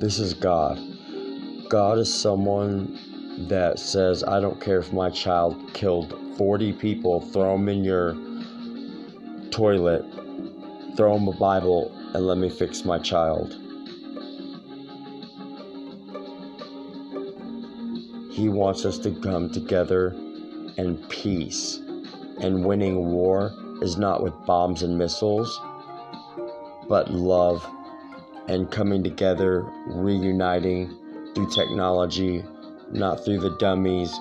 This is God. God is someone that says, I don't care if my child killed 40 people, throw them in your toilet, throw them a Bible, and let me fix my child. He wants us to come together in peace. And winning war is not with bombs and missiles, but love and coming together, reuniting through technology, not through the dummies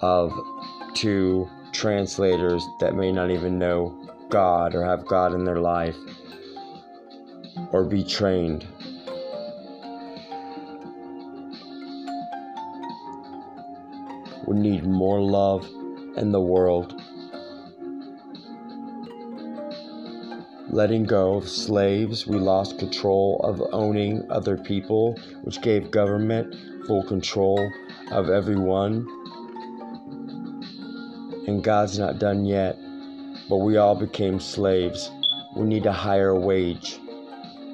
of two translators that may not even know God or have God in their life or be trained. We need more love in the world. Letting go of slaves, we lost control of owning other people, which gave government full control of everyone. And God's not done yet, but we all became slaves. We need a higher wage.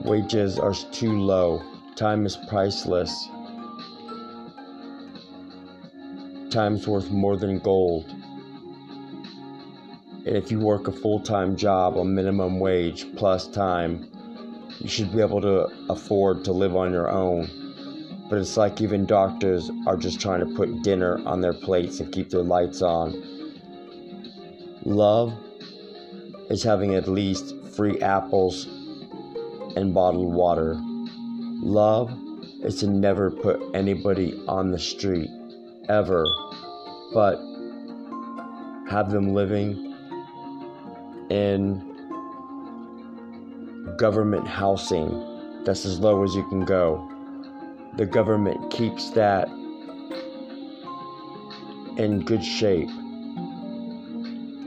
Wages are too low. Time is priceless. Time's worth more than gold. And if you work a full-time job on minimum wage plus time, you should be able to afford to live on your own. But it's like even doctors are just trying to put dinner on their plates and keep their lights on. Love is having at least free apples and bottled water. Love is to never put anybody on the street, ever, but have them living in government housing that's as low as you can go. The government keeps that in good shape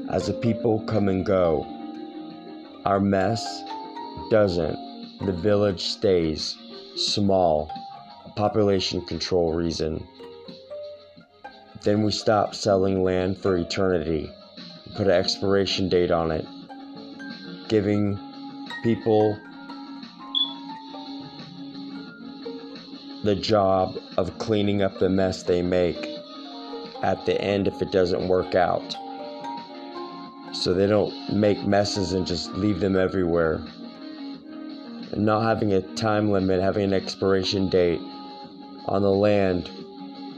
as the people come and go. Our mess doesn't. The village stays small, a population control reason. Then we stop selling land for eternity, put an expiration date on it, giving people the job of cleaning up the mess they make at the end if it doesn't work out. So they don't make messes and just leave them everywhere. And not having a time limit, having an expiration date on the land,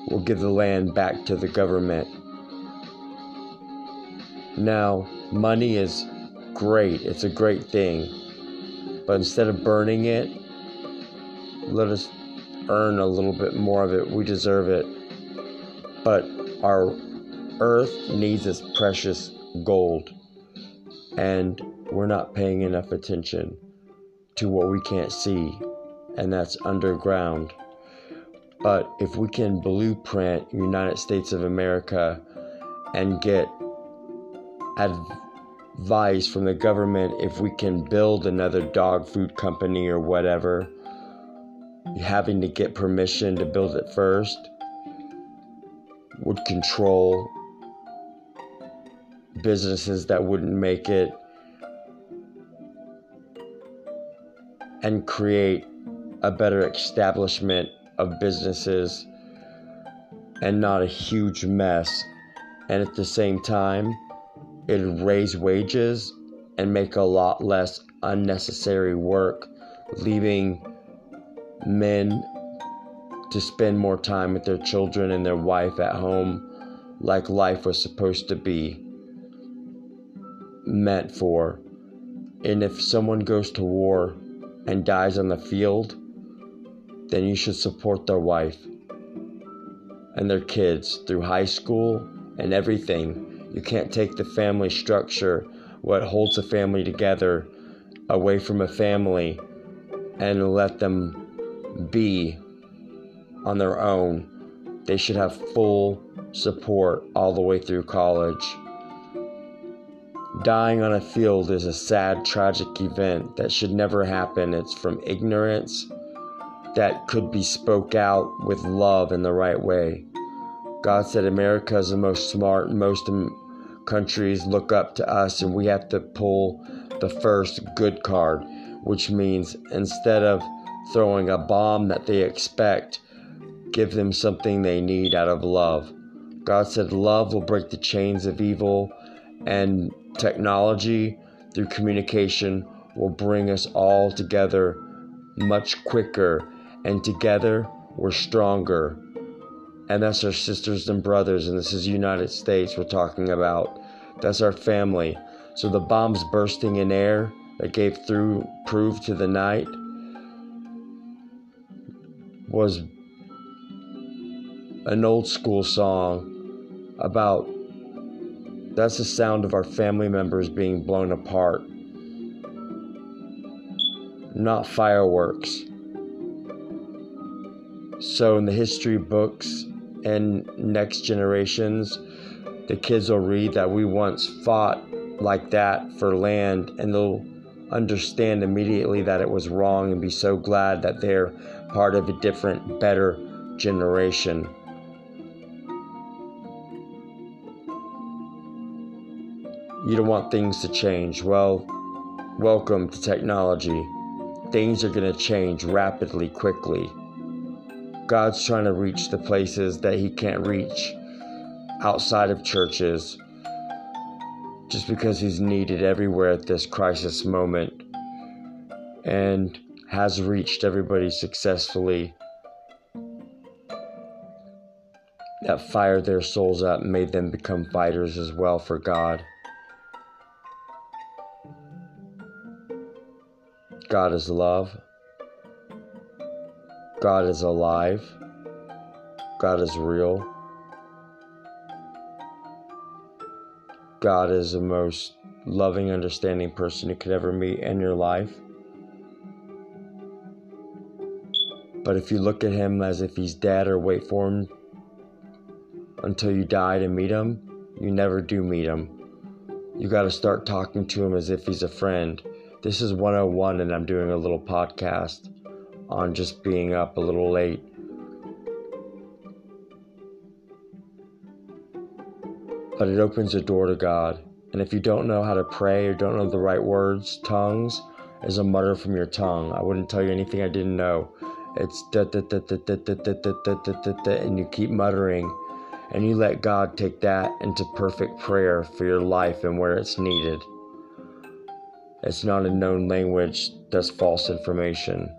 we'll give the land back to the government. Now, money is great. It's a great thing. But instead of burning it, let us earn a little bit more of it. We deserve it. But our earth needs its precious gold. And we're not paying enough attention to what we can't see. And that's underground. But if we can blueprint United States of America and get advice from the government, if we can build another dog food company or whatever, having to get permission to build it first would control businesses that wouldn't make it and create a better establishment of businesses and not a huge mess. And at the same time, it'd raise wages and make a lot less unnecessary work, leaving men to spend more time with their children and their wife at home like life was supposed to be meant for. And if someone goes to war and dies on the field, then you should support their wife and their kids through high school and everything. You can't take the family structure, what holds a family together, away from a family and let them be on their own. They should have full support all the way through college. Dying on a field is a sad, tragic event that should never happen. It's from ignorance that could be spoke out with love in the right way. God said America is the most smart. Most countries look up to us, and we have to pull the first good card, which means instead of throwing a bomb that they expect. Give them something they need out of love. God said love will break the chains of evil, and technology through communication will bring us all together much quicker, and together we're stronger. And that's our sisters and brothers, and this is the United States we're talking about. That's our family. So the bombs bursting in air that gave through proof to the night was an old school song about, that's the sound of our family members being blown apart. Not fireworks. So in the history books and next generations, the kids will read that we once fought like that for land, and they'll understand immediately that it was wrong and be so glad that they're part of a different, better generation. You don't want things to change. Well, welcome to technology. Things are going to change rapidly, quickly. God's trying to reach the places that he can't reach outside of churches, just because he's needed everywhere at this crisis moment, and has reached everybody successfully that fired their souls up and made them become fighters as well for God. God is love. God is alive. God is real. God is the most loving, understanding person you could ever meet in your life. But if you look at him as if he's dead or wait for him until you die to meet him, you never do meet him. You got to start talking to him as if he's a friend. This is 101, and I'm doing a little podcast on just being up a little late. But it opens the door to God. And if you don't know how to pray or don't know the right words, tongues is a mutter from your tongue. I wouldn't tell you anything I didn't know. It's and you keep muttering, and you let God take that into perfect prayer for your life and where it's needed. It's not a known language, that's false information.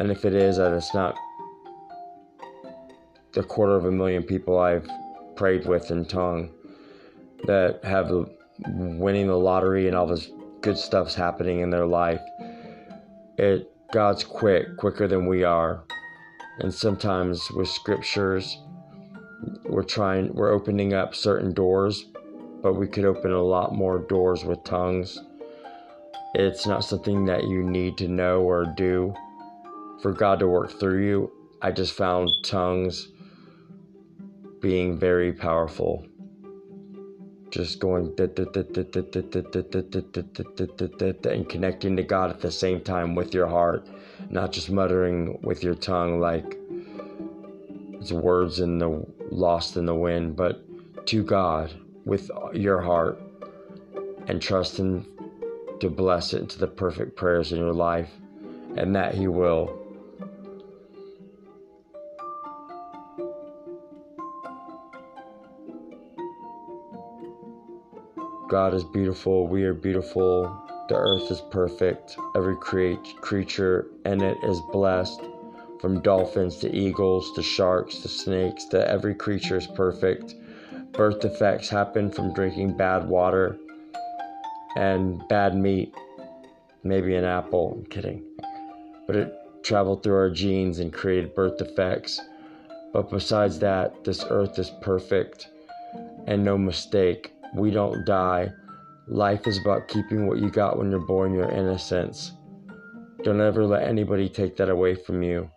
And if it is, that it's not the 250,000 people I've prayed with in tongue that have winning the lottery and all this good stuff's happening in their life. God's quicker than we are. And sometimes with scriptures, we're opening up certain doors, but we could open a lot more doors with tongues. It's not something that you need to know or do for God to work through you. I just found tongues being very powerful. Just going and connecting to God at the same time with your heart, not just muttering with your tongue like it's words lost in the wind, but to God with your heart, and trust him to bless it to the perfect prayers in your life, and that he will. God is beautiful, we are beautiful, the earth is perfect, every creature in it is blessed, from dolphins to eagles to sharks to snakes, to every creature is perfect. Birth defects happen from drinking bad water and bad meat, maybe an apple, I'm kidding. But it traveled through our genes and created birth defects. But besides that, this earth is perfect and no mistake. We don't die. Life is about keeping what you got when you're born, your innocence. Don't ever let anybody take that away from you.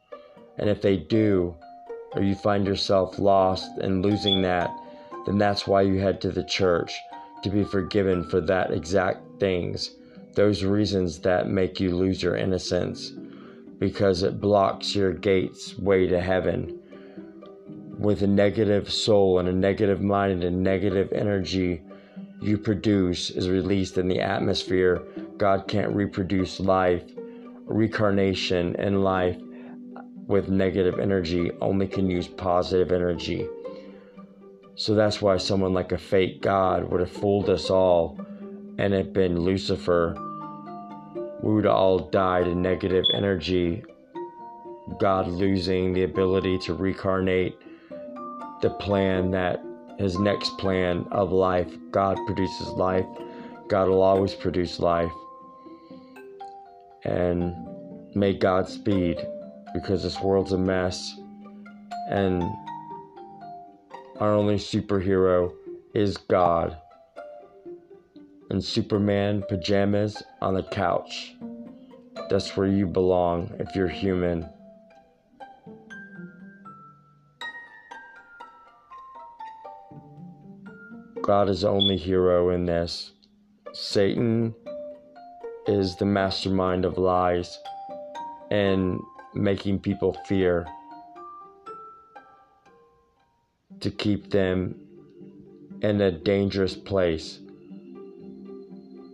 And if they do, or you find yourself lost and losing that, then that's why you head to the church, to be forgiven for that exact things, those reasons that make you lose your innocence, because it blocks your gates way to heaven. With a negative soul and a negative mind and a negative energy you produce is released in the atmosphere. God can't reproduce life reincarnation and life with negative energy only can use positive energy. So that's why someone like a fake god would have fooled us all, and it been Lucifer. We would have all died in negative energy, God losing the ability to reincarnate the plan that his next plan of life. God produces life. God will always produce life. And may God speed, because this world's a mess, and our only superhero is God. And Superman pajamas on the couch. That's where you belong if you're human. God is the only hero in this. Satan is the mastermind of lies and making people fear to keep them in a dangerous place.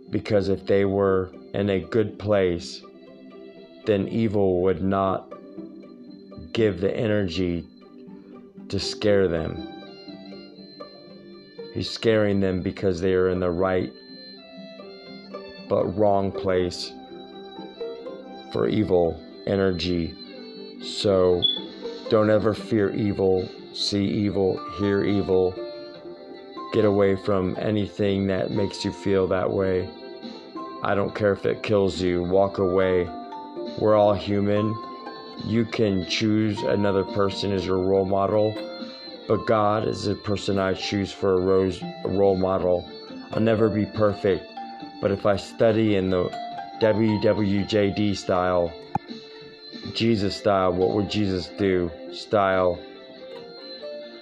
Because if they were in a good place, then evil would not give the energy to scare them. He's scaring them because they are in the right but wrong place for evil energy. So don't ever fear evil, see evil, hear evil. Get away from anything that makes you feel that way. I don't care if it kills you. Walk away. We're all human. You can choose another person as your role model, but God is the person I choose for a role model. I'll never be perfect, but if I study in the WWJD style, Jesus style, what would Jesus do style,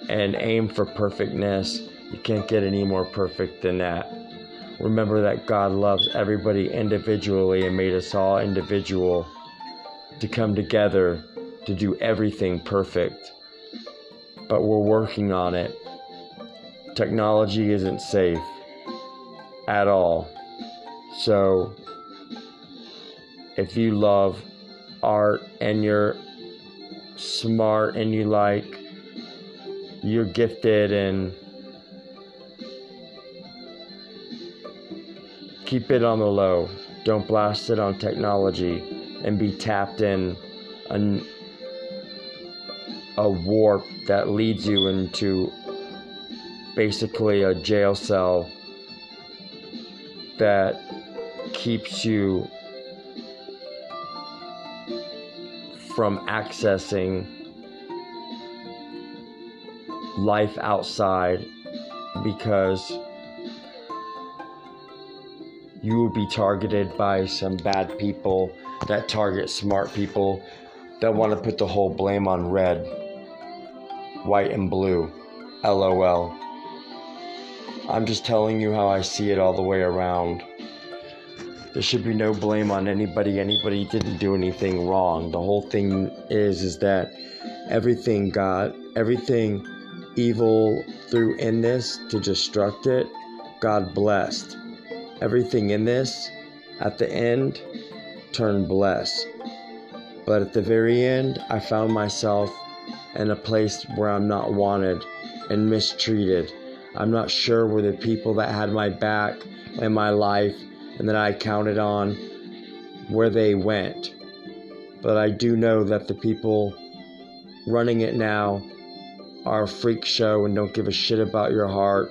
and aim for perfectness, you can't get any more perfect than that. Remember that God loves everybody individually and made us all individual to come together to do everything perfect. But we're working on it. Technology isn't safe at all. So if you love art and you're smart and you're gifted, and keep it on the low. Don't blast it on technology and be tapped in a warp that leads you into basically a jail cell that keeps you from accessing life outside, because you will be targeted by some bad people that target smart people that want to put the whole blame on red, white, and blue. LOL. I'm just telling you how I see it all the way around. There should be no blame on anybody. Anybody didn't do anything wrong. The whole thing is that everything evil threw in this to destruct it, God blessed. Everything in this, at the end, turned blessed. But at the very end, I found myself in a place where I'm not wanted and mistreated. I'm not sure where the people that had my back in my life and that I counted on, where they went. But I do know that the people running it now are a freak show and don't give a shit about your heart.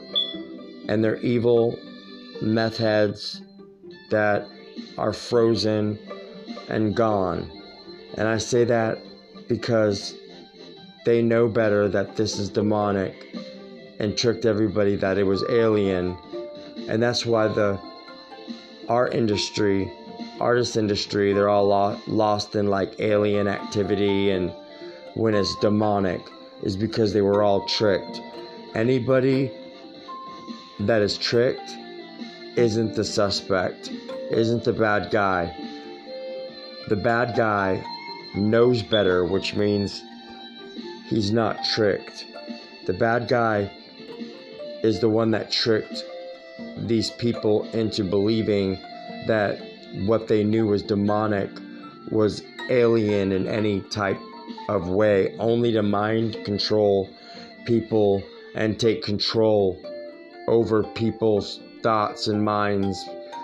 And they're evil meth heads that are frozen and gone. And I say that because they know better that this is demonic and tricked everybody that it was alien. And that's why the artist industry, they're all lost in like alien activity, and when it's demonic is because they were all tricked. Anybody that is tricked isn't the suspect, isn't the bad guy. The bad guy knows better, which means he's not tricked. The bad guy is the one that tricked these people into believing that what they knew was demonic was alien in any type of way, only to mind control people and take control over people's thoughts and minds,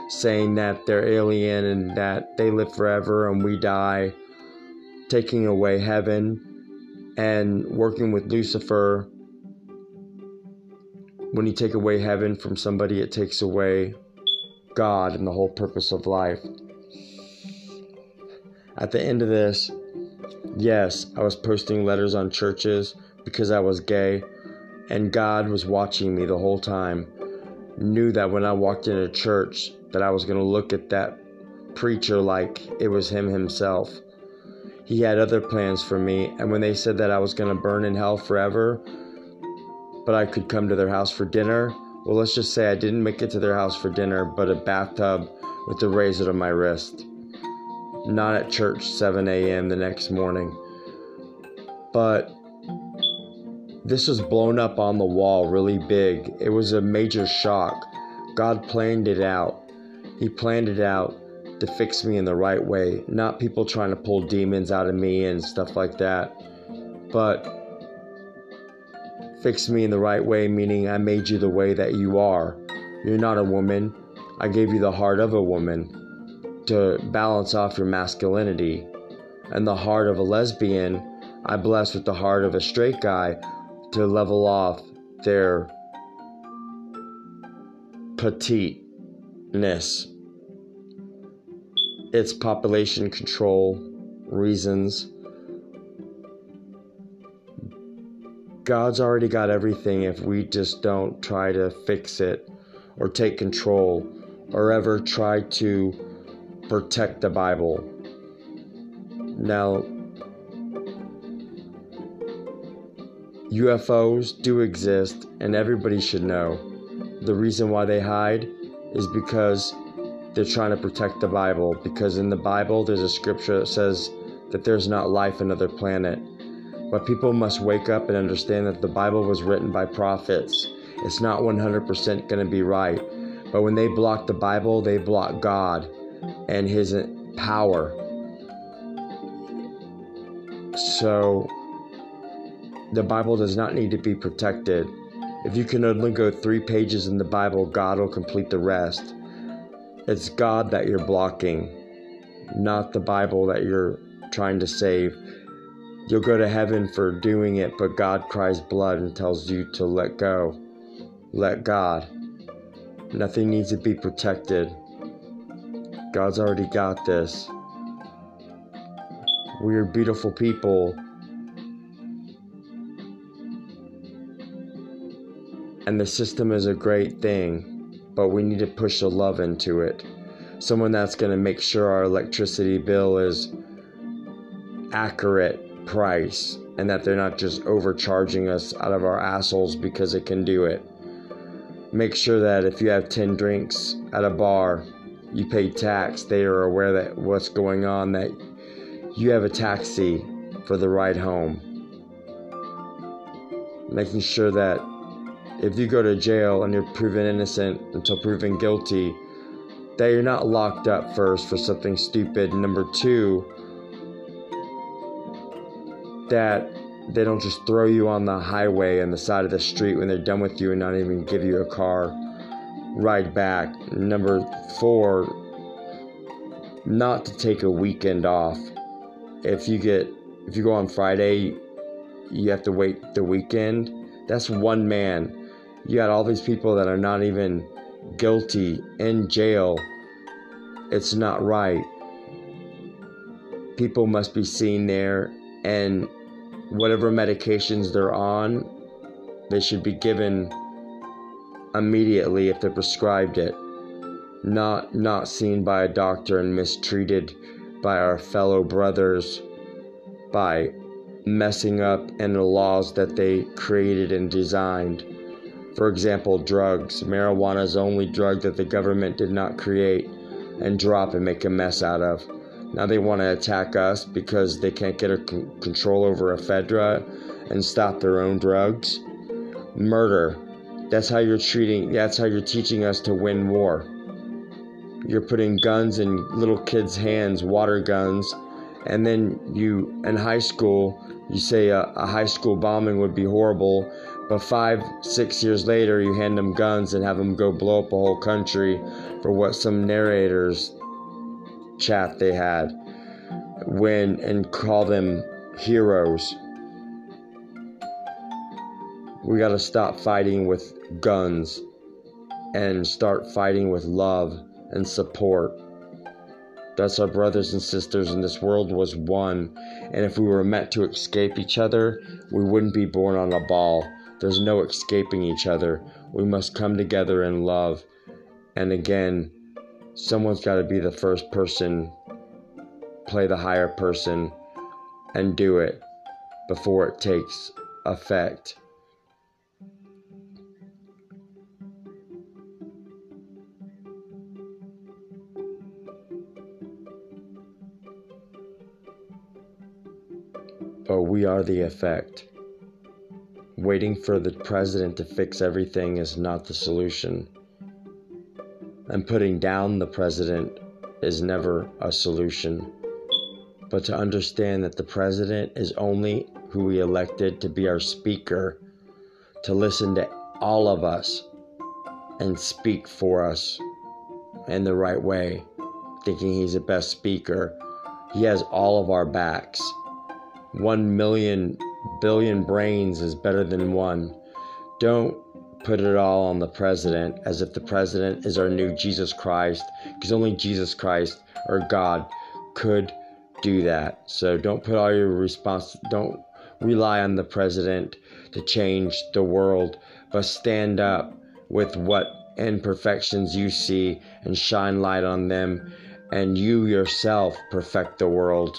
saying that they're alien and that they live forever and we die, taking away heaven and working with Lucifer. When you take away heaven from somebody, it takes away God and the whole purpose of life. At the end of this, yes, I was posting letters on churches because I was gay, and God was watching me the whole time. Knew that when I walked into church that I was going to look at that preacher like it was him himself. He had other plans for me, and when they said that I was going to burn in hell forever, but I could come to their house for dinner, well, let's just say I didn't make it to their house for dinner, but a bathtub with the razor to my wrist. Not at church, 7 a.m. the next morning. But this was blown up on the wall really big. It was a major shock. God planned it out. He planned it out to fix me in the right way. Not people trying to pull demons out of me and stuff like that. But fix me in the right way, meaning I made you the way that you are. You're not a woman. I gave you the heart of a woman to balance off your masculinity, and the heart of a lesbian I blessed with the heart of a straight guy to level off their petiteness. It's population control reasons. God's already got everything if we just don't try to fix it or take control or ever try to protect the Bible. Now, UFOs do exist, and everybody should know. The reason why they hide is because they're trying to protect the Bible, because in the Bible there's a scripture that says that there's not life in another planet. But people must wake up and understand that the Bible was written by prophets. It's not 100% going to be right. But when they block the Bible, they block God and His power. So the Bible does not need to be protected. If you can only go 3 pages in the Bible, God will complete the rest. It's God that you're blocking, not the Bible that you're trying to save. You'll go to heaven for doing it, but God cries blood and tells you to let go. Let God. Nothing needs to be protected. God's already got this. We are beautiful people. And the system is a great thing, but we need to push the love into it. Someone that's going to make sure our electricity bill is accurate price, and that they're not just overcharging us out of our assholes because it can do it. Make sure that if you have 10 drinks at a bar, you pay tax. They are aware that what's going on, that you have a taxi for the ride home. Making sure that if you go to jail and you're proven innocent until proven guilty, that you're not locked up first for something stupid. Number two, that they don't just throw you on the highway and the side of the street when they're done with you and not even give you a car ride back. Number four, not to take a weekend off. If you go on Friday, you have to wait the weekend. That's one man. You got all these people that are not even guilty in jail. It's not right. People must be seen there, and whatever medications they're on, they should be given immediately if they're prescribed it. Not seen by a doctor and mistreated by our fellow brothers by messing up in the laws that they created and designed. For example, drugs. Marijuana is the only drug that the government did not create and drop and make a mess out of. Now they want to attack us because they can't get a control over ephedra and stop their own drugs. Murder. That's how you're teaching us to win war. You're putting guns in little kids' hands, water guns, And then you, in high school, you say a high school bombing would be horrible, but 5-6 years later, you hand them guns and have them go blow up a whole country for what some narrators chat they had, and call them heroes. We gotta stop fighting with guns and start fighting with love and support. Thus our brothers and sisters in this world was one, and if we were meant to escape each other, we wouldn't be born on a ball. There's no escaping each other. We must come together in love. And again, someone's got to be the first person, play the higher person, and do it before it takes effect. But we are the effect. Waiting for the president to fix everything is not the solution. And putting down the president is never a solution. But to understand that the president is only who we elected to be our speaker, to listen to all of us and speak for us in the right way, thinking he's the best speaker. He has all of our backs. 1 billion brains is better than one. Don't put it all on the president as if the president is our new Jesus Christ, because only Jesus Christ or God could do that. So don't put all your response, don't rely on the president to change the world, but stand up with what imperfections you see and shine light on them, and you yourself perfect the world.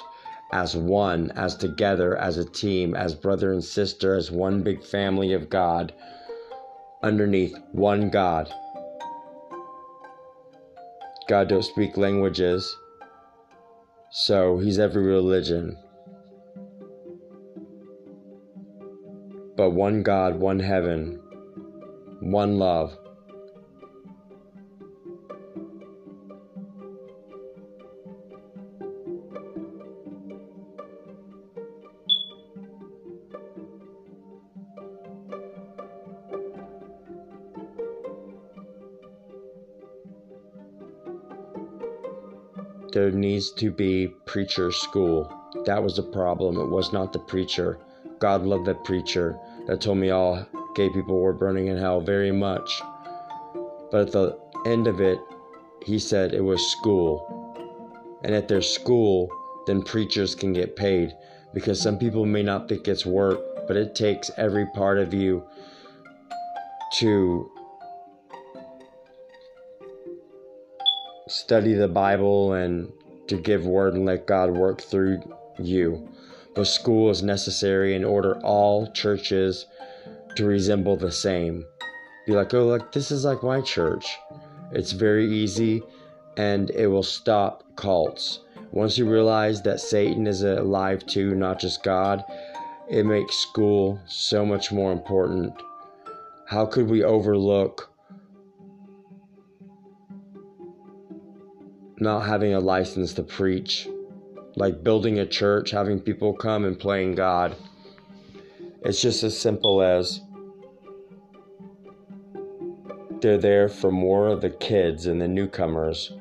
As one, as together, as a team, as brother and sister, as one big family of God, underneath one God. God don't speak languages, so he's every religion. But one God, one heaven, one love. There needs to be preacher school. That was the problem. It was not the preacher. God loved the preacher that told me all gay people were burning in hell very much. But at the end of it, he said it was school. And at their school, then preachers can get paid, because some people may not think it's work, but it takes every part of you to study the Bible and to give word and let God work through you. But school is necessary in order all churches to resemble the same. Be like, oh, look, this is like my church. It's very easy, and it will stop cults. Once you realize that Satan is alive too, not just God, it makes school so much more important. How could we overlook not having a license to preach, like building a church, having people come and playing God? It's just as simple as they're there for more of the kids and the newcomers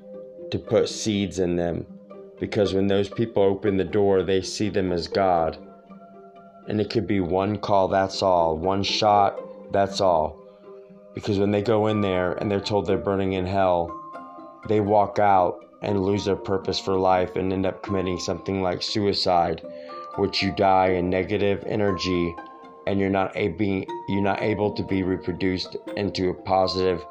to put seeds in them, because when those people open the door, they see them as God. And it could be one call, that's all, one shot, that's all. Because when they go in there and they're told they're burning in hell, they walk out and lose their purpose for life and end up committing something like suicide, which you die in negative energy, and you're not able to be reproduced into a positive,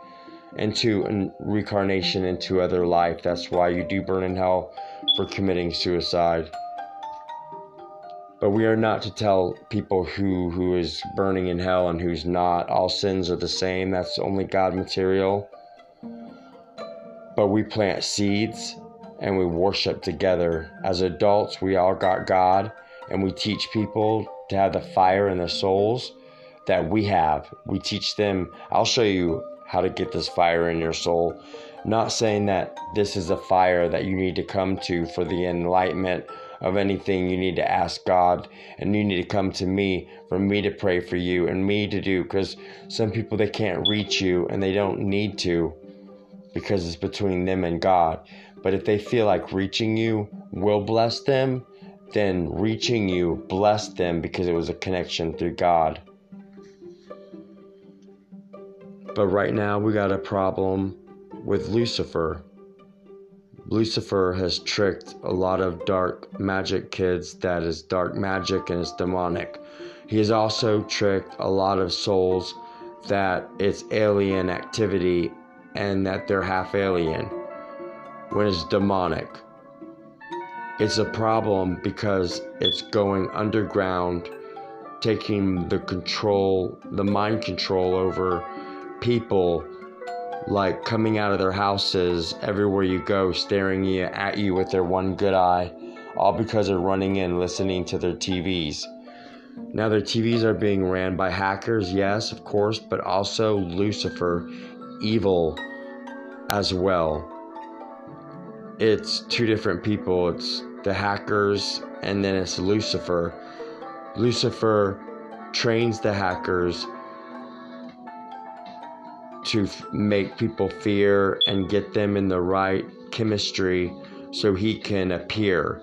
into a reincarnation into other life. That's why you do burn in hell for committing suicide. But we are not to tell people who is burning in hell and who's not. All sins are the same. That's only God material. But we plant seeds and we worship together. As adults, we all got God, and we teach people to have the fire in their souls that we have. We teach them, I'll show you how to get this fire in your soul. Not saying that this is a fire that you need to come to for the enlightenment of anything, you need to ask God, and you need to come to me for me to pray for you and me to do, because some people, they can't reach you and they don't need to, because it's between them and God. But if they feel like reaching you will bless them, then reaching you blessed them, because it was a connection through God. But right now we got a problem with Lucifer. Lucifer has tricked a lot of dark magic kids. That is dark magic, and it's demonic. He has also tricked a lot of souls that it's alien activity and that they're half alien, when it's demonic. It's a problem because it's going underground, taking the mind control over people, like coming out of their houses everywhere you go, staring at you with their one good eye, all because they're running in, listening to their TVs. Now their TVs are being ran by hackers, yes, of course, but also Lucifer, evil as well. It's two different people. It's the hackers, and then it's Lucifer. Lucifer trains the hackers to make people fear and get them in the right chemistry so he can appear.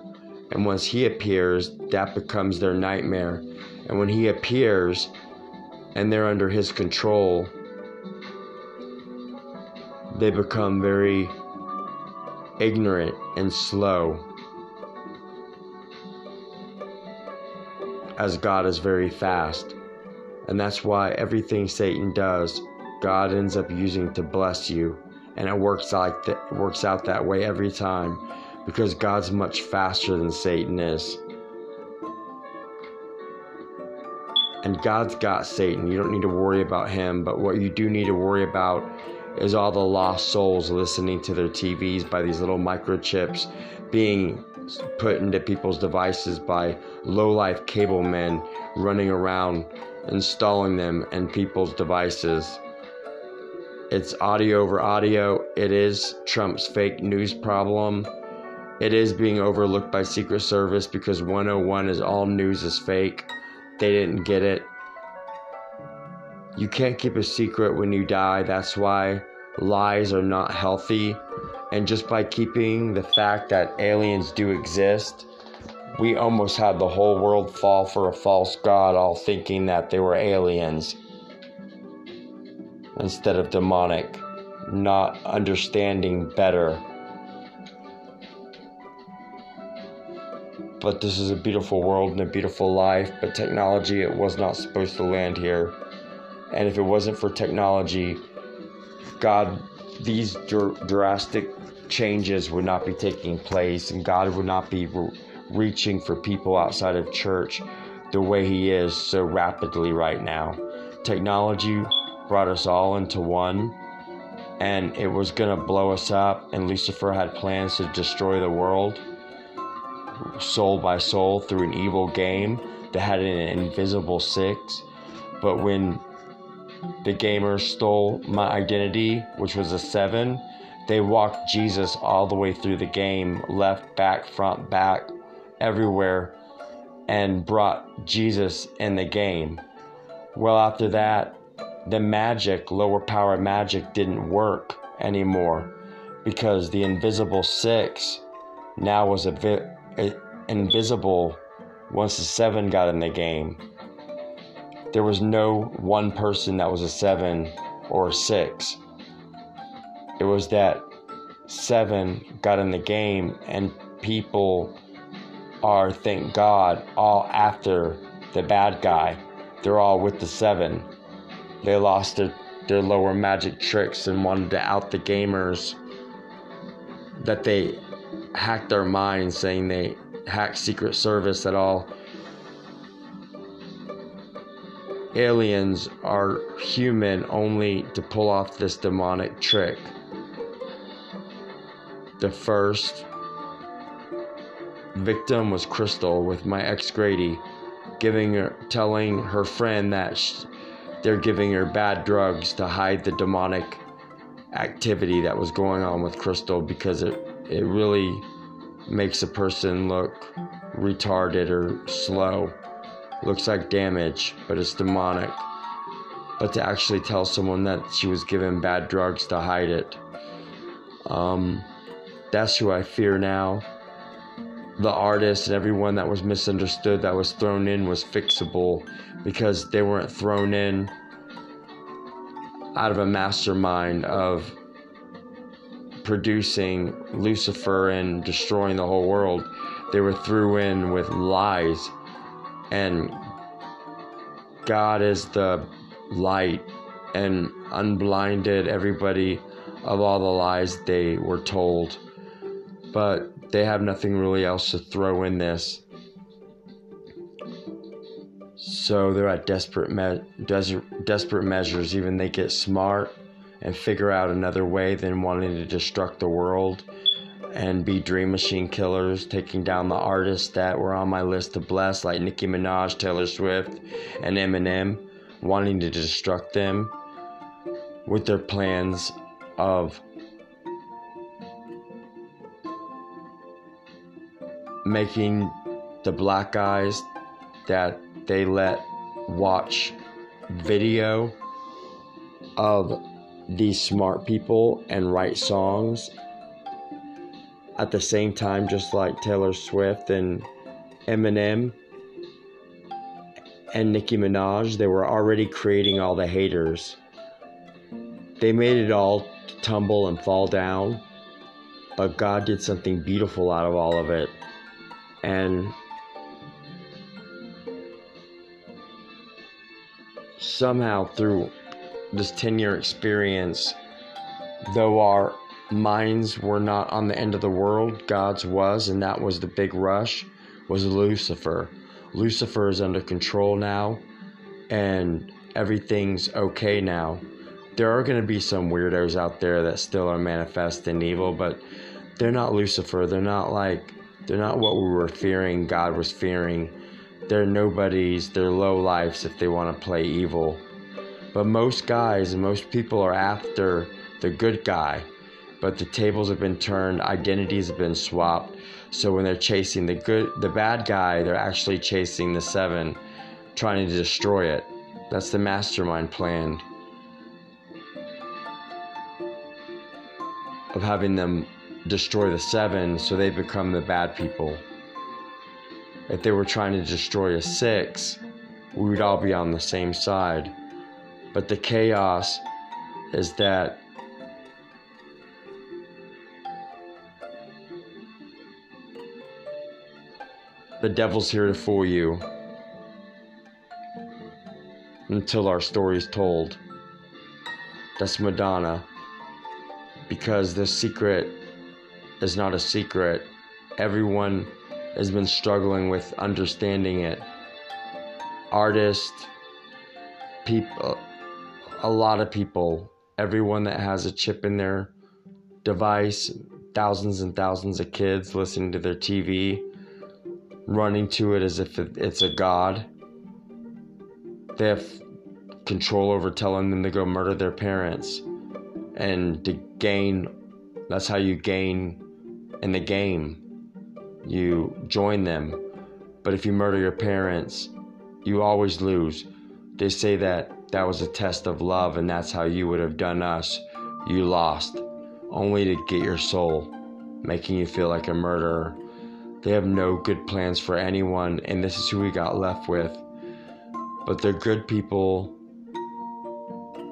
And once he appears, that becomes their nightmare. And when he appears and they're under his control, they become very ignorant and slow, as God is very fast. And that's why everything Satan does, God ends up using to bless you, and it works out that way every time, because God's much faster than Satan is. And God's got Satan. You don't need to worry about him, but what you do need to worry about is all the lost souls listening to their TVs by these little microchips being put into people's devices by low-life cable men running around installing them in people's devices. It's audio over audio. It is Trump's fake news problem. It is being overlooked by Secret Service, because 101 is all news is fake. They didn't get it. You can't keep a secret when you die. That's why lies are not healthy. And just by keeping the fact that aliens do exist, we almost had the whole world fall for a false god, all thinking that they were aliens instead of demonic, not understanding better. But this is a beautiful world and a beautiful life, but technology, it was not supposed to land here. And if it wasn't for technology, God, these drastic changes would not be taking place, and God would not be reaching for people outside of church the way he is so rapidly right now. Technology brought us all into one, and it was going to blow us up, and Lucifer had plans to destroy the world soul by soul through an evil game that had an invisible six. But when the gamers stole my identity, which was a 7, they walked Jesus all the way through the game, left, back, front, back, everywhere, and brought Jesus in the game. Well, after that, the magic, lower power magic, didn't work anymore, because the invisible 6 now was invisible once the 7 got in the game. There was no one person that was a 7 or a 6. It was that 7 got in the game, and people are, thank God, all after the bad guy. They're all with the 7. They lost their lower magic tricks and wanted to out the gamers that they hacked their minds, saying they hacked Secret Service, that all aliens are human only to pull off this demonic trick. The first victim was Crystal, with my ex Grady telling her friend that they're giving her bad drugs to hide the demonic activity that was going on with Crystal, because it really makes a person look retarded or slow. Looks like damage, but it's demonic. But to actually tell someone that she was given bad drugs to hide it. That's who I fear now. The artist and everyone that was misunderstood, that was thrown in, was fixable because they weren't thrown in out of a mastermind of producing Lucifer and destroying the whole world. They were thrown in with lies, and God is the light and unblinded everybody of all the lies they were told. But they have nothing really else to throw in this. So they're at desperate measures. Even they get smart and figure out another way than wanting to destruct the world and be dream machine killers, taking down the artists that were on my list to bless, like Nicki Minaj, Taylor Swift, and Eminem, wanting to destruct them with their plans of making the black guys that they let watch video of these smart people and write songs at the same time, just like Taylor Swift and Eminem and Nicki Minaj. They were already creating all the haters. They made it all tumble and fall down, but God did something beautiful out of all of it. And somehow through this 10-year experience, though our minds were not on the end of the world, God's was, and that was the big rush, was Lucifer. Lucifer is under control now, and everything's okay now. There are going to be some weirdos out there that still are manifesting evil, but they're not Lucifer. They're not what we were fearing, God was fearing. They're nobodies, they're lowlifes if they want to play evil. But most guys and most people are after the good guy. But the tables have been turned, identities have been swapped. So when they're chasing the bad guy, they're actually chasing the seven, trying to destroy it. That's the mastermind plan of having them destroy the seven so they become the bad people. If they were trying to destroy a six, we would all be on the same side. But the chaos is that the devil's here to fool you until our story's told. That's Madonna. Because the secret is not a secret. Everyone has been struggling with understanding it. Artists, people, a lot of people, everyone that has a chip in their device, thousands and thousands of kids listening to their TV, running to it as if it's a god. They have control over telling them to go murder their parents and to gain. That's how you gain in the game. You join them. But if you murder your parents, you always lose. They say that that was a test of love, and that's how you would have done us. You lost, only to get your soul, making you feel like a murderer. They have no good plans for anyone, and this is who we got left with. But they're good people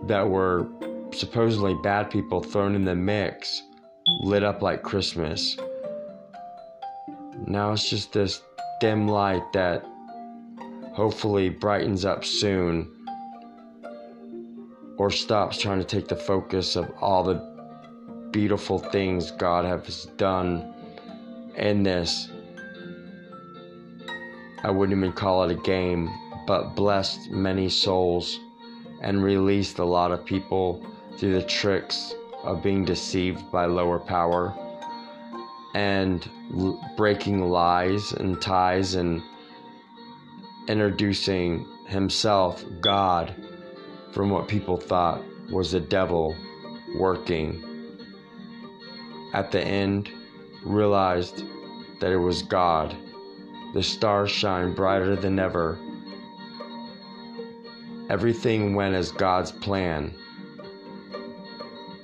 that were supposedly bad people thrown in the mix, lit up like Christmas. Now it's just this dim light that hopefully brightens up soon or stops trying to take the focus of all the beautiful things God has done in this. I wouldn't even call it a game, but blessed many souls and released a lot of people through the tricks of being deceived by lower power and breaking lies and ties and introducing himself, God, from what people thought was the devil working. At the end, realized that it was God The stars shine brighter than ever. Everything went as God's plan,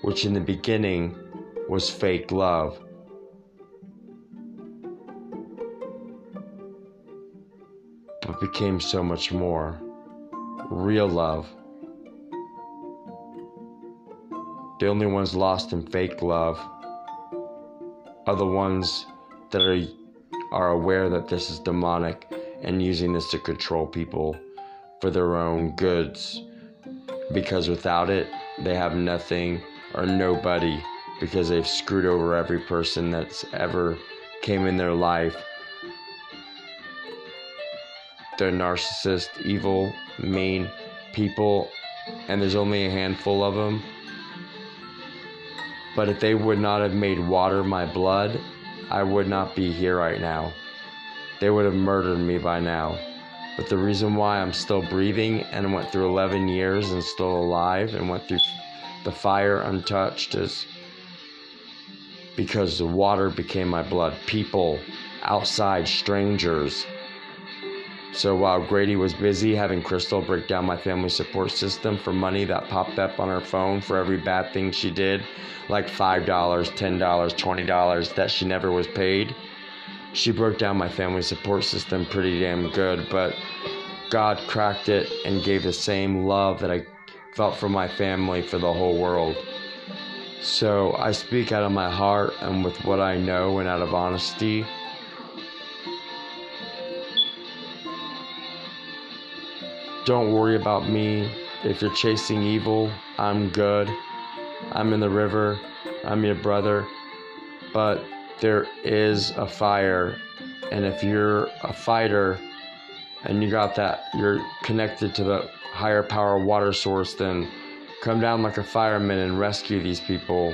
which in the beginning was fake love. But became so much more. Real love. The only ones lost in fake love are the ones that are aware that this is demonic and using this to control people for their own goods, because without it they have nothing or nobody, because they've screwed over every person that's ever came in their life. They're narcissist, evil, mean people, and there's only a handful of them. But if they would not have made water my blood, I would not be here right now. They would have murdered me by now. But the reason why I'm still breathing and went through 11 years and still alive and went through the fire untouched is because the water became my blood. People, outside, strangers. So while Grady was busy having Crystal break down my family support system for money that popped up on her phone for every bad thing she did, like $5, $10, $20 that she never was paid, she broke down my family support system pretty damn good, but God cracked it and gave the same love that I felt for my family for the whole world. So I speak out of my heart and with what I know and out of honesty. Don't worry about me. If you're chasing evil, I'm good. I'm in the river. I'm your brother. But there is a fire. And if you're a fighter and you got that, you're connected to the higher power water source, then come down like a fireman and rescue these people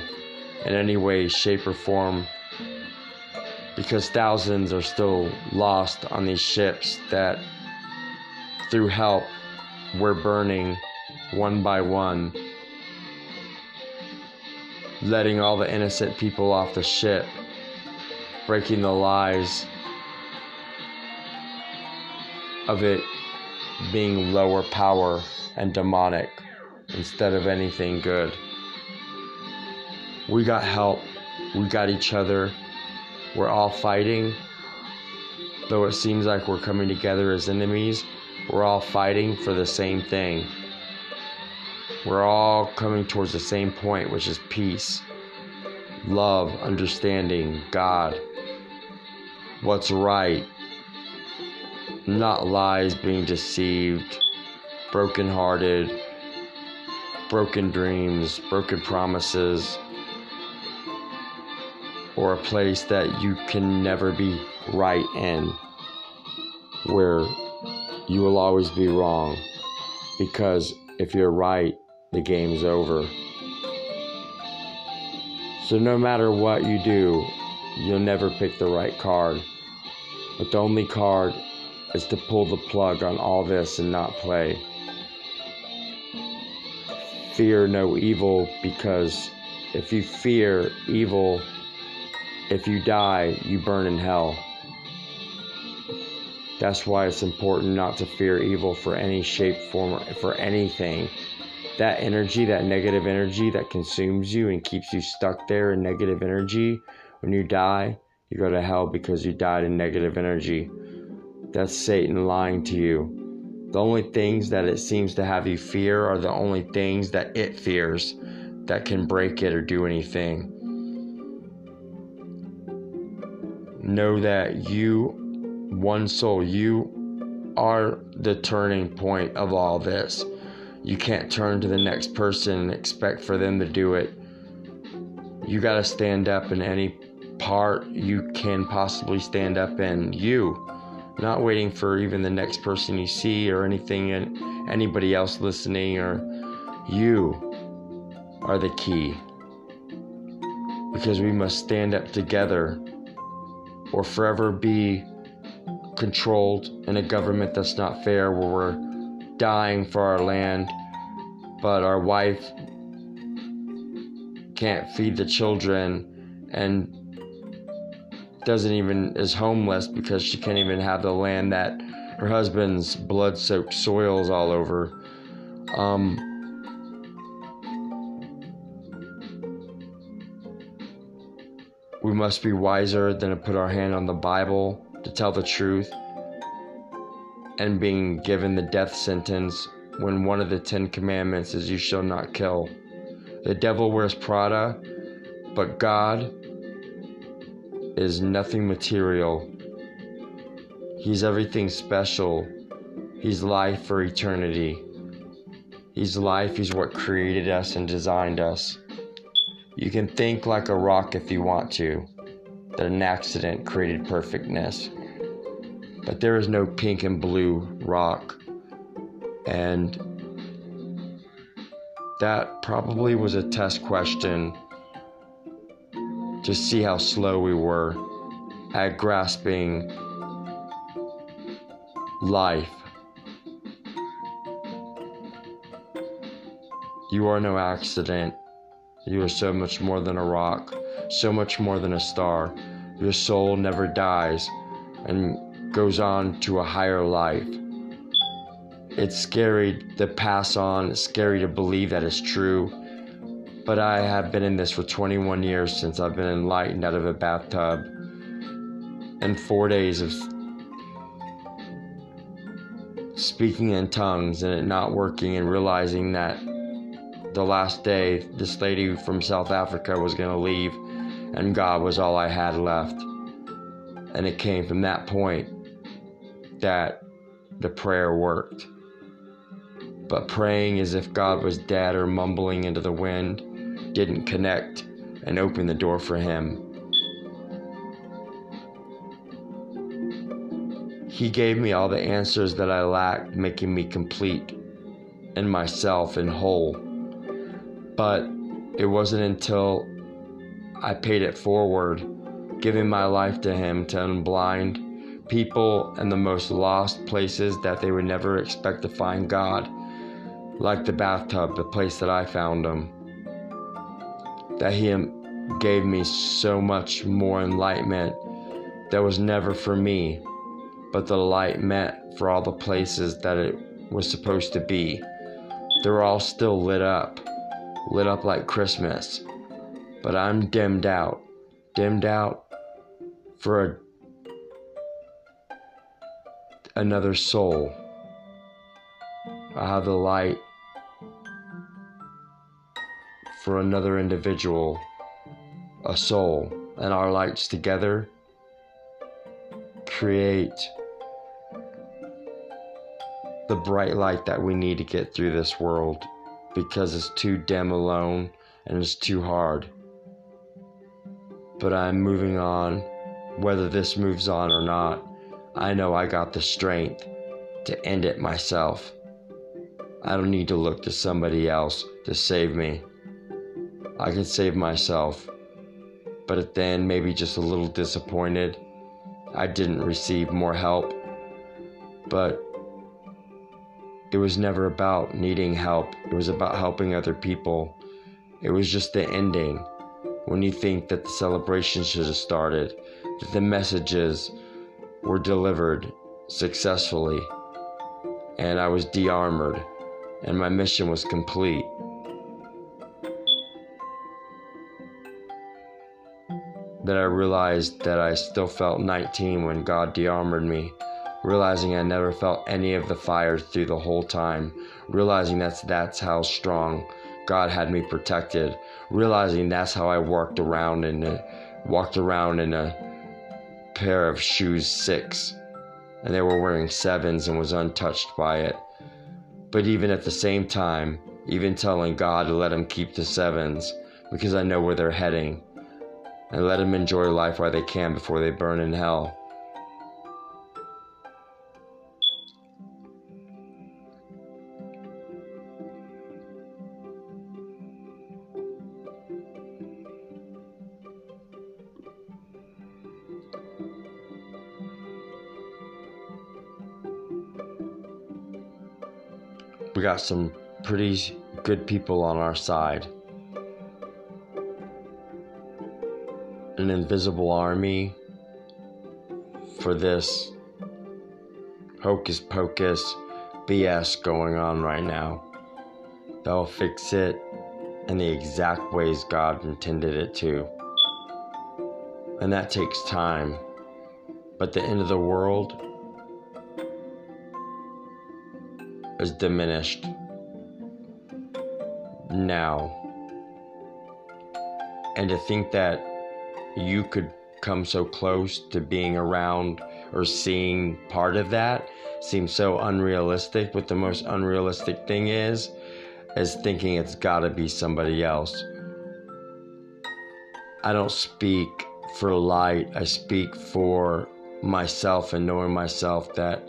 in any way, shape, or form. Because thousands are still lost on these ships that, through help, we're burning one by one, letting all the innocent people off the ship, breaking the lies of it being lower power and demonic instead of anything good. We got help, we got each other, we're all fighting, though it seems like we're coming together as enemies. We're all fighting for the same thing. We're all coming towards the same point, which is peace, love, understanding, God, what's right, not lies, being deceived, brokenhearted, broken dreams, broken promises, or a place that you can never be right in, where you will always be wrong, because if you're right, the game's over. So no matter what you do, you'll never pick the right card. But the only card is to pull the plug on all this and not play. Fear no evil, because if you fear evil, if you die, you burn in hell. That's why it's important not to fear evil for any shape, form, or for anything. That energy, that negative energy that consumes you and keeps you stuck there in negative energy, when you die, you go to hell because you died in negative energy. That's Satan lying to you. The only things that it seems to have you fear are the only things that it fears that can break it or do anything. Know that you, one soul, you are the turning point of all this. You can't turn to the next person and expect for them to do it. You got to stand up in any part you can possibly stand up in. You, not waiting for even the next person you see or anything, and anybody else listening, or you are the key, because we must stand up together or forever be controlled in a government that's not fair, where we're dying for our land, but our wife can't feed the children, and doesn't even, is homeless because she can't even have the land that her husband's blood-soaked soil's all over. We must be wiser than to put our hand on the Bible to tell the truth and being given the death sentence when one of the 10 Commandments is you shall not kill. The devil wears Prada, but God is nothing material. He's everything special. He's life for eternity. He's life. He's what created us and designed us. You can think like a rock if you want to, that an accident created perfectness. But there is no pink and blue rock. And that probably was a test question to see how slow we were at grasping life. You are no accident. You are so much more than a rock, so much more than a star. Your soul never dies and goes on to a higher life. It's scary to pass on. It's scary to believe that it's true. But I have been in this for 21 years since I've been enlightened out of a bathtub and 4 days of speaking in tongues and it not working, and realizing that the last day this lady from South Africa was going to leave and God was all I had left. And it came from that point that the prayer worked. But praying as if God was dead or mumbling into the wind didn't connect and open the door for him. He gave me all the answers that I lacked, making me complete in myself and whole. But it wasn't until I paid it forward, giving my life to him to unblind people in the most lost places that they would never expect to find God, like the bathtub, the place that I found him, that he gave me so much more enlightenment that was never for me, but the light meant for all the places that it was supposed to be. They're all still lit up like Christmas, but I'm dimmed out for another soul. I have the light for another individual, a soul, and our lights together create the bright light that we need to get through this world, because it's too dim alone and it's too hard. But I'm moving on. Whether this moves on or not, I know I got the strength to end it myself. I don't need to look to somebody else to save me. I can save myself. But then maybe just a little disappointed I didn't receive more help. But it was never about needing help. It was about helping other people. It was just the ending. When you think that the celebration should have started, that the messages were delivered successfully, and I was de-armored, and my mission was complete. Then I realized that I still felt 19 when God de-armored me, realizing I never felt any of the fire through the whole time, realizing that's how strong God had me protected, realizing that's how I walked around in a pair of shoes 6, and they were wearing 7s and was untouched by it. But even at the same time, even telling God to let him keep the 7s, because I know where they're heading, and let them enjoy life while they can before they burn in hell. We got some pretty good people on our side. An invisible army for this hocus pocus BS going on right now. They'll fix it in the exact ways God intended it to. And that takes time. But the end of the world is diminished now. And to think that you could come so close to being around or seeing part of that seems so unrealistic. But the most unrealistic thing is thinking it's gotta be somebody else. I don't speak for light. I speak for myself and knowing myself that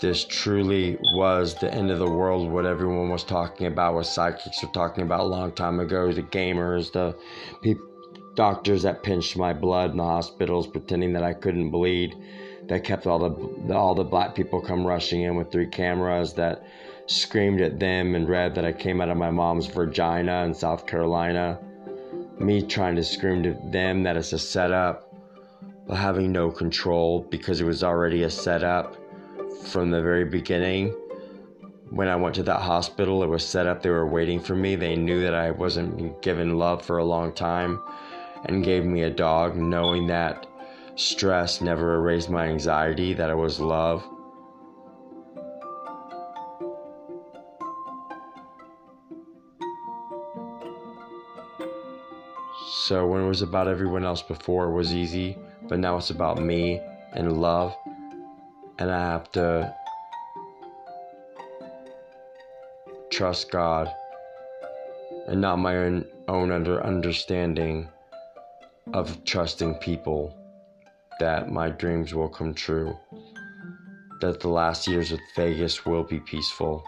this truly was the end of the world. What everyone was talking about, what psychics were talking about a long time ago, the gamers, the doctors that pinched my blood in the hospitals pretending that I couldn't bleed, that kept all the black people come rushing in with 3 cameras, that screamed at them and read that I came out of my mom's vagina in South Carolina. Me trying to scream to them that it's a setup, but having no control because it was already a setup from the very beginning. When I went to that hospital, it was set up. They were waiting for me. They knew that I wasn't given love for a long time and gave me a dog, knowing that stress never erased my anxiety, that it was love. So when it was about everyone else before, it was easy, but now it's about me and love, and I have to trust God and not my own understanding of trusting people, that my dreams will come true, that the last years with Vegas will be peaceful.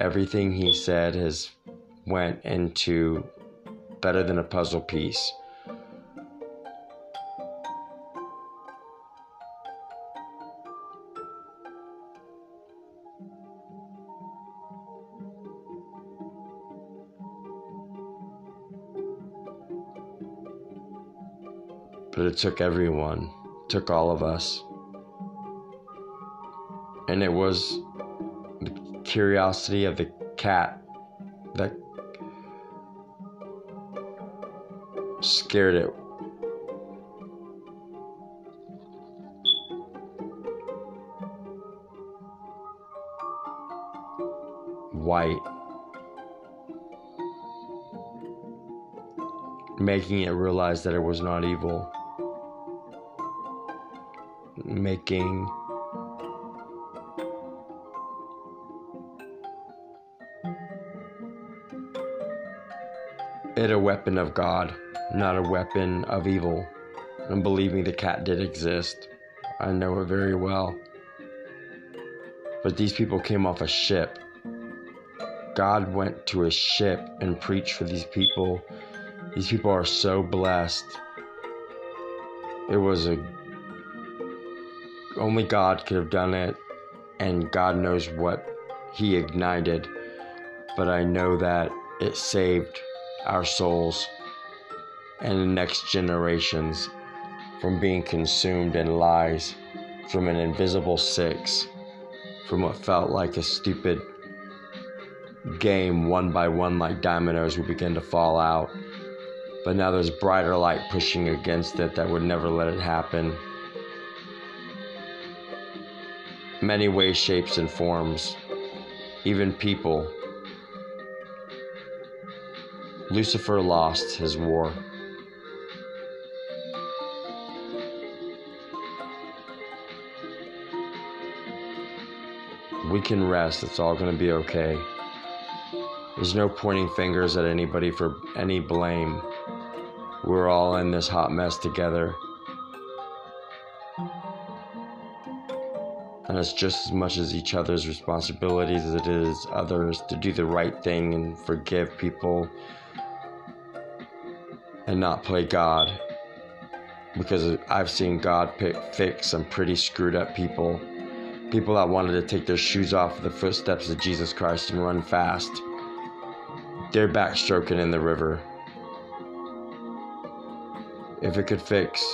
Everything he said has went into better than a puzzle piece. But it took everyone, took all of us. And it was the curiosity of the cat that scared it. White. Making it realize that it was not evil. Making it a weapon of God, not a weapon of evil. And believe me, the cat did exist. I know it very well. But these people came off a ship. God went to a ship and preached for these people. These people are so blessed. It was only God could have done it, and God knows what he ignited, but I know that it saved our souls and the next generations from being consumed in lies, from an invisible six, from what felt like a stupid game, one by one, like dominoes would begin to fall out. But now there's brighter light pushing against it that would never let it happen. Many ways, shapes, and forms, even people. Lucifer lost his war. We can rest, it's all gonna be okay. There's no pointing fingers at anybody for any blame. We're all in this hot mess together. And it's just as much as each other's responsibilities as it is others to do the right thing and forgive people and not play God. Because I've seen God fix some pretty screwed up people. People that wanted to take their shoes off of the footsteps of Jesus Christ and run fast. They're backstroking in the river. If it could fix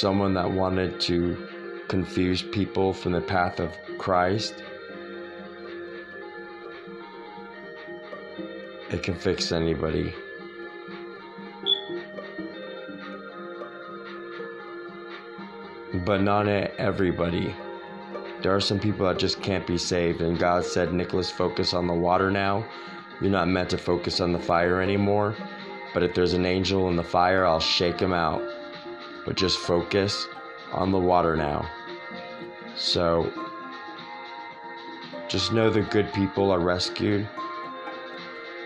someone that wanted to confuse people from the path of Christ, it can fix anybody. But not everybody. There are some people that just can't be saved. And God said, Nicholas, focus on the water now. You're not meant to focus on the fire anymore. But if there's an angel in the fire, I'll shake him out. But just focus on the water now. So, just know the good people are rescued.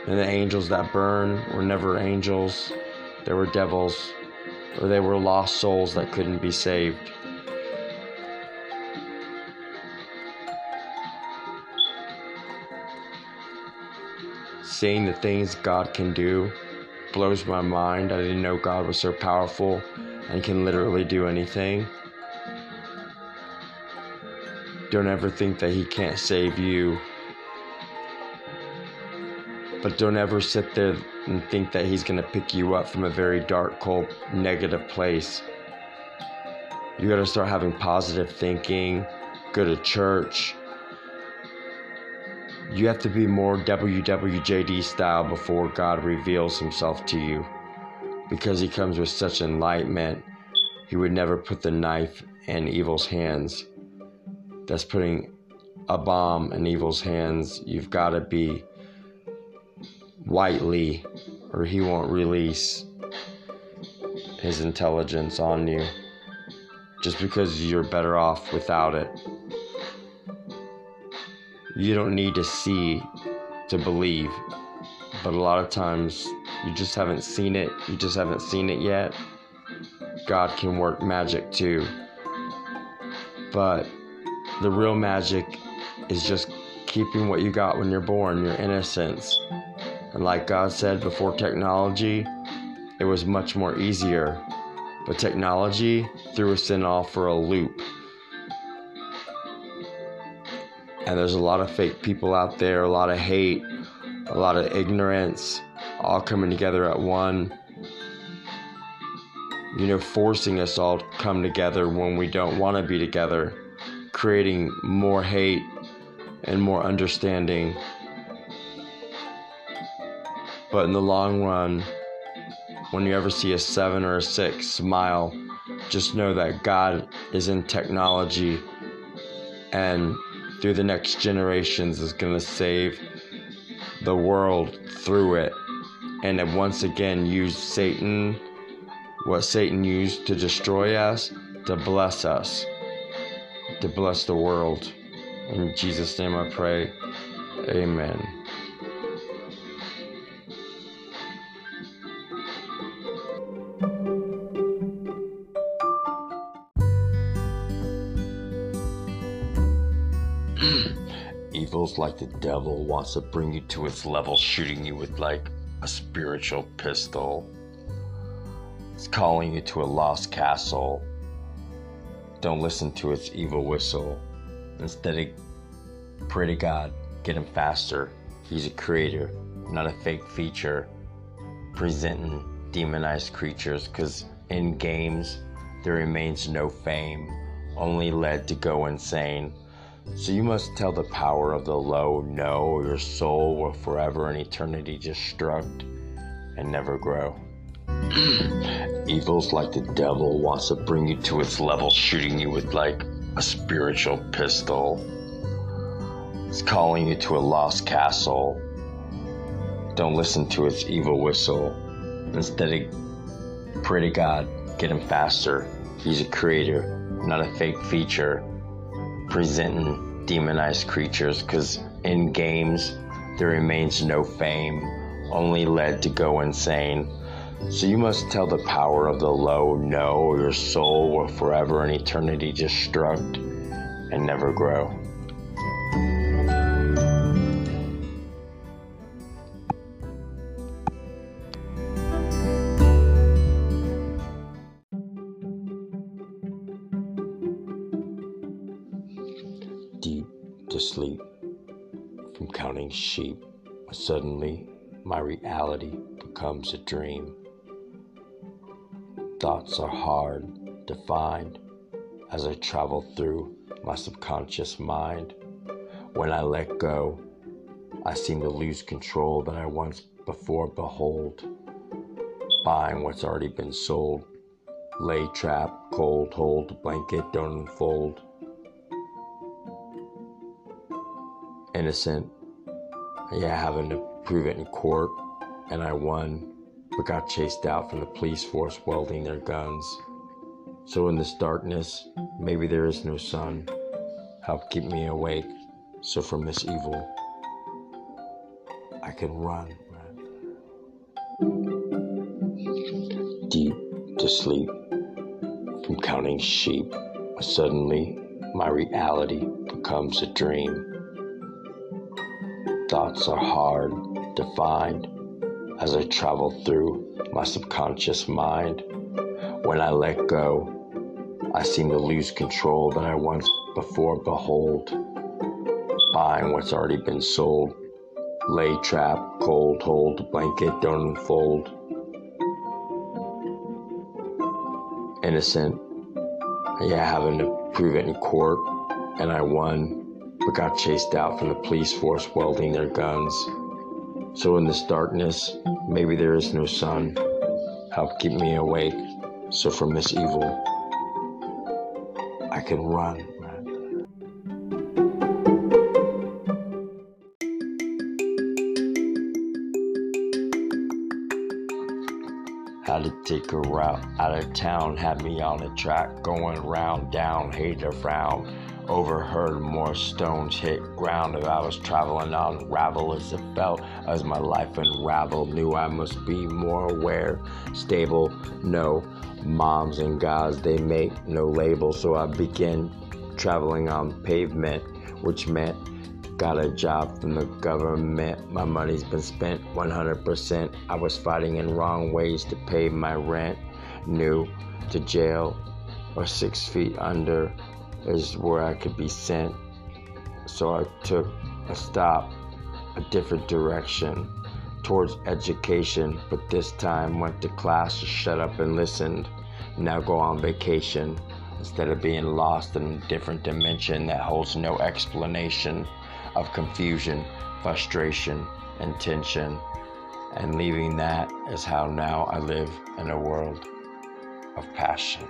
And the angels that burn were never angels. They were devils. Or they were lost souls that couldn't be saved. Seeing the things God can do blows my mind. I didn't know God was so powerful and can literally do anything. Don't ever think that He can't save you. But don't ever sit there and think that He's going to pick you up from a very dark, cold, negative place. You got to start having positive thinking, go to church. You have to be more WWJD style before God reveals Himself to you. Because He comes with such enlightenment, He would never put the knife in evil's hands. That's putting a bomb in evil's hands. You've got to be lightly, or He won't release His intelligence on you just because you're better off without it. You don't need to see to believe, but a lot of times you just haven't seen it. You just haven't seen it yet. God can work magic too, but the real magic is just keeping what you got when you're born, your innocence. And like God said, before technology, it was much more easier. But technology threw us in all for a loop. And there's a lot of fake people out there, a lot of hate, a lot of ignorance, all coming together at one. You know, forcing us all to come together when we don't want to be together. Creating more hate and more understanding. But in the long run, when you ever see a 7 or a 6 smile, just know that God is in technology, and through the next generations is going to save the world through it. And it once again used Satan, what Satan used to destroy us, to bless us, to bless the world. In Jesus' name I pray, amen. Evil's like the devil wants to bring you to its level, shooting you with like a spiritual pistol. It's calling you to a lost castle. Don't listen to its evil whistle. Instead, pray to God, get him faster. He's a creator, not a fake feature presenting demonized creatures, because in games there remains no fame, only led to go insane. So you must tell the power of the low no, or your soul will forever and eternity destruct and never grow. Evil's like the devil wants to bring you to its level, shooting you with like a spiritual pistol. It's calling you to a lost castle. Don't listen to its evil whistle. Instead, pray to God, get him faster. He's a creator, not a fake feature presenting demonized creatures, because in games there remains no fame, only led to go insane. So you must tell the power of the low no, or your soul will forever and eternity destruct and never grow. Sleep from counting sheep. Suddenly, my reality becomes a dream. Thoughts are hard defined as I travel through my subconscious mind. When I let go, I seem to lose control that I once before behold. Buying what's already been sold, lay trap, cold hold, blanket don't unfold. Innocent, yeah, having to prove it in court, and I won, but got chased out from the police force wielding their guns. So in this darkness, maybe there is no sun. Help keep me awake, so from this evil, I can run. Deep to sleep, from counting sheep, suddenly my reality becomes a dream. Thoughts are hard to find as I travel through my subconscious mind. When I let go, I seem to lose control that I once before behold. Buying what's already been sold, lay trap, cold hold, blanket don't unfold. Innocent, yeah, having to prove it in court, and I won, but got chased out from the police force wielding their guns. So in this darkness, maybe there is no sun. Help keep me awake, so from this evil, I can run. How to take a route out of town, had me on the track, going round, down, hater frown. Overheard more stones hit ground. If I was traveling on ravel as it felt, as my life unraveled, knew I must be more aware, stable, no moms and guys, they make no label. So I began traveling on pavement, which meant got a job from the government. My money's been spent 100%. I was fighting in wrong ways to pay my rent. New to jail or 6 feet under is where I could be sent. So I took a stop, a different direction, towards education, but this time went to class to shut up and listened. Now go on vacation, instead of being lost in a different dimension that holds no explanation of confusion, frustration, and tension. And leaving that is how now I live in a world of passion.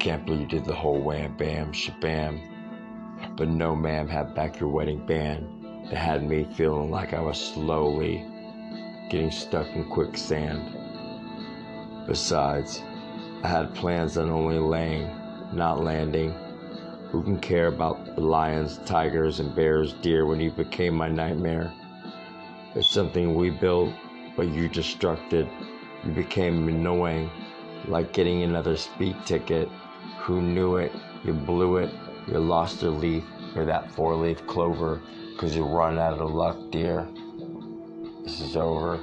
Can't believe you did the whole wham, bam, shabam. But no, ma'am, have back your wedding band that had me feeling like I was slowly getting stuck in quicksand. Besides, I had plans on only laying, not landing. Who can care about the lions, tigers, and bears, deer, when you became my nightmare? It's something we built, but you destructed. You became annoying, like getting another speed ticket. Who knew it? You blew it. You lost your leaf or that four-leaf clover, because you run out of luck, dear. This is over.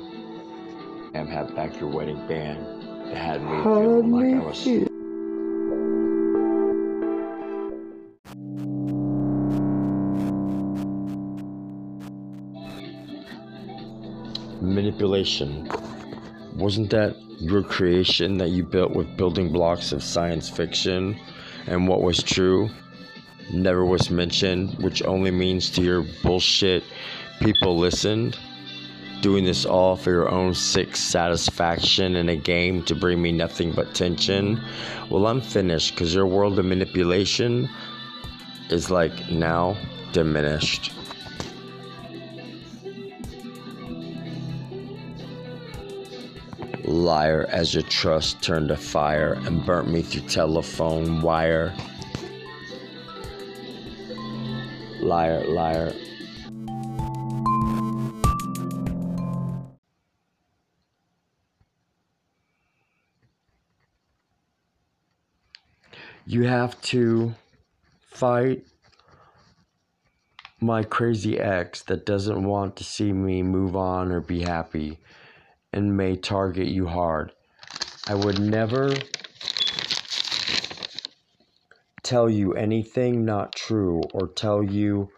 And have back your wedding band that had me feeling like I was... Manipulation. Wasn't that your creation that you built with building blocks of science fiction? And what was true never was mentioned, which only means to your bullshit people listened. Doing this all for your own sick satisfaction in a game to bring me nothing but tension. Well, I'm finished, because your world of manipulation is like now diminished. Liar, as your trust turned to fire and burnt me through telephone wire. Liar, liar. You have to fight my crazy ex that doesn't want to see me move on or be happy, and may target you hard. I would never tell you anything not true or tell you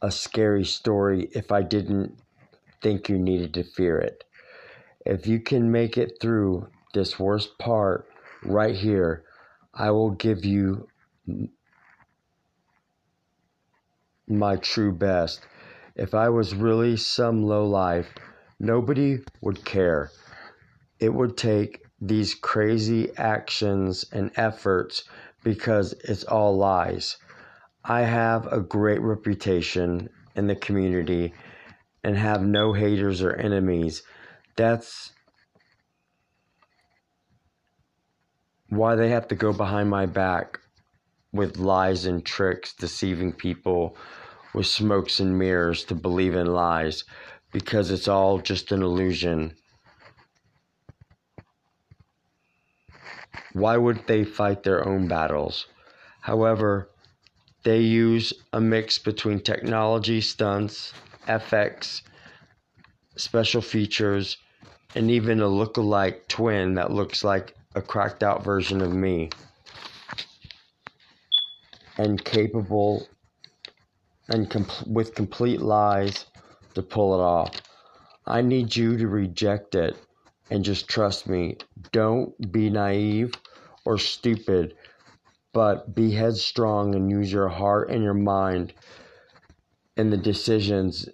a scary story if I didn't think you needed to fear it. If you can make it through this worst part right here, I will give you my true best. If I was really some lowlife, nobody would care. It would take these crazy actions and efforts because it's all lies. I have a great reputation in the community and have no haters or enemies. That's why they have to go behind my back with lies and tricks, deceiving people with smokes and mirrors to believe in lies, because it's all just an illusion. Why would they fight their own battles? However, they use a mix between technology, stunts, FX, special features, and even a look-alike twin that looks like a cracked-out version of me, and capable and with complete lies to pull it off. I need you to reject it and just trust me. Don't be naive or stupid, but be headstrong and use your heart and your mind in the decisions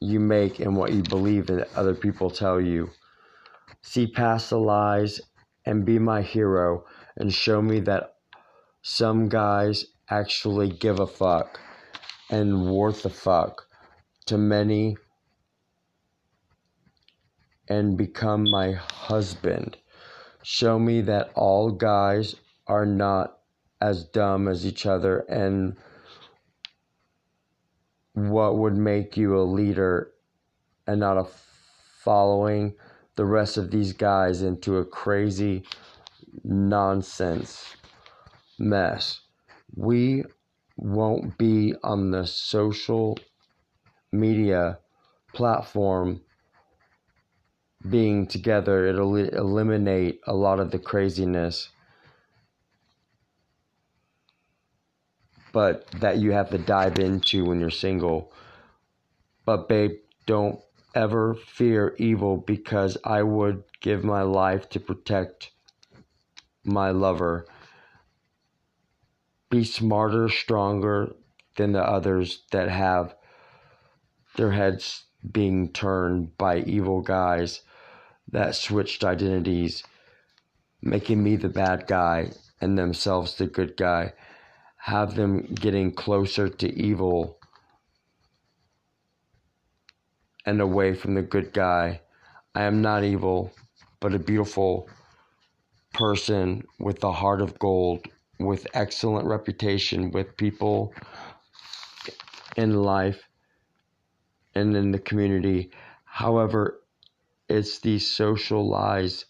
you make and what you believe and other people tell you. See past the lies and be my hero and show me that some guys actually give a fuck and worth a fuck to many, and become my husband. Show me that all guys are not as dumb as each other, and what would make you a leader and not a following the rest of these guys into a crazy nonsense mess. We won't be on the social media platform being together. It'll eliminate a lot of the craziness, but that you have to dive into when you're single. But babe, don't ever fear evil, because I would give my life to protect my lover. Be smarter, stronger than the others that have their heads being turned by evil guys that switched identities, making me the bad guy and themselves the good guy. Have them getting closer to evil and away from the good guy. I am not evil, but a beautiful person with a heart of gold, with excellent reputation with people in life and in the community. However, it's these social lies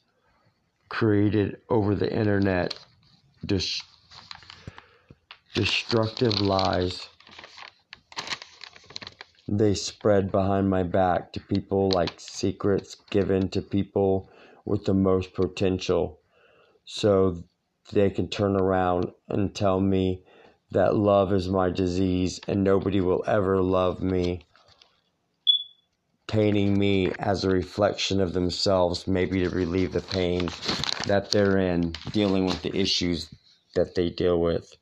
created over the internet, destructive lies they spread behind my back to people, like secrets given to people with the most potential, so they can turn around and tell me that love is my disease and nobody will ever love me, painting me as a reflection of themselves, maybe to relieve the pain that they're in, dealing with the issues that they deal with.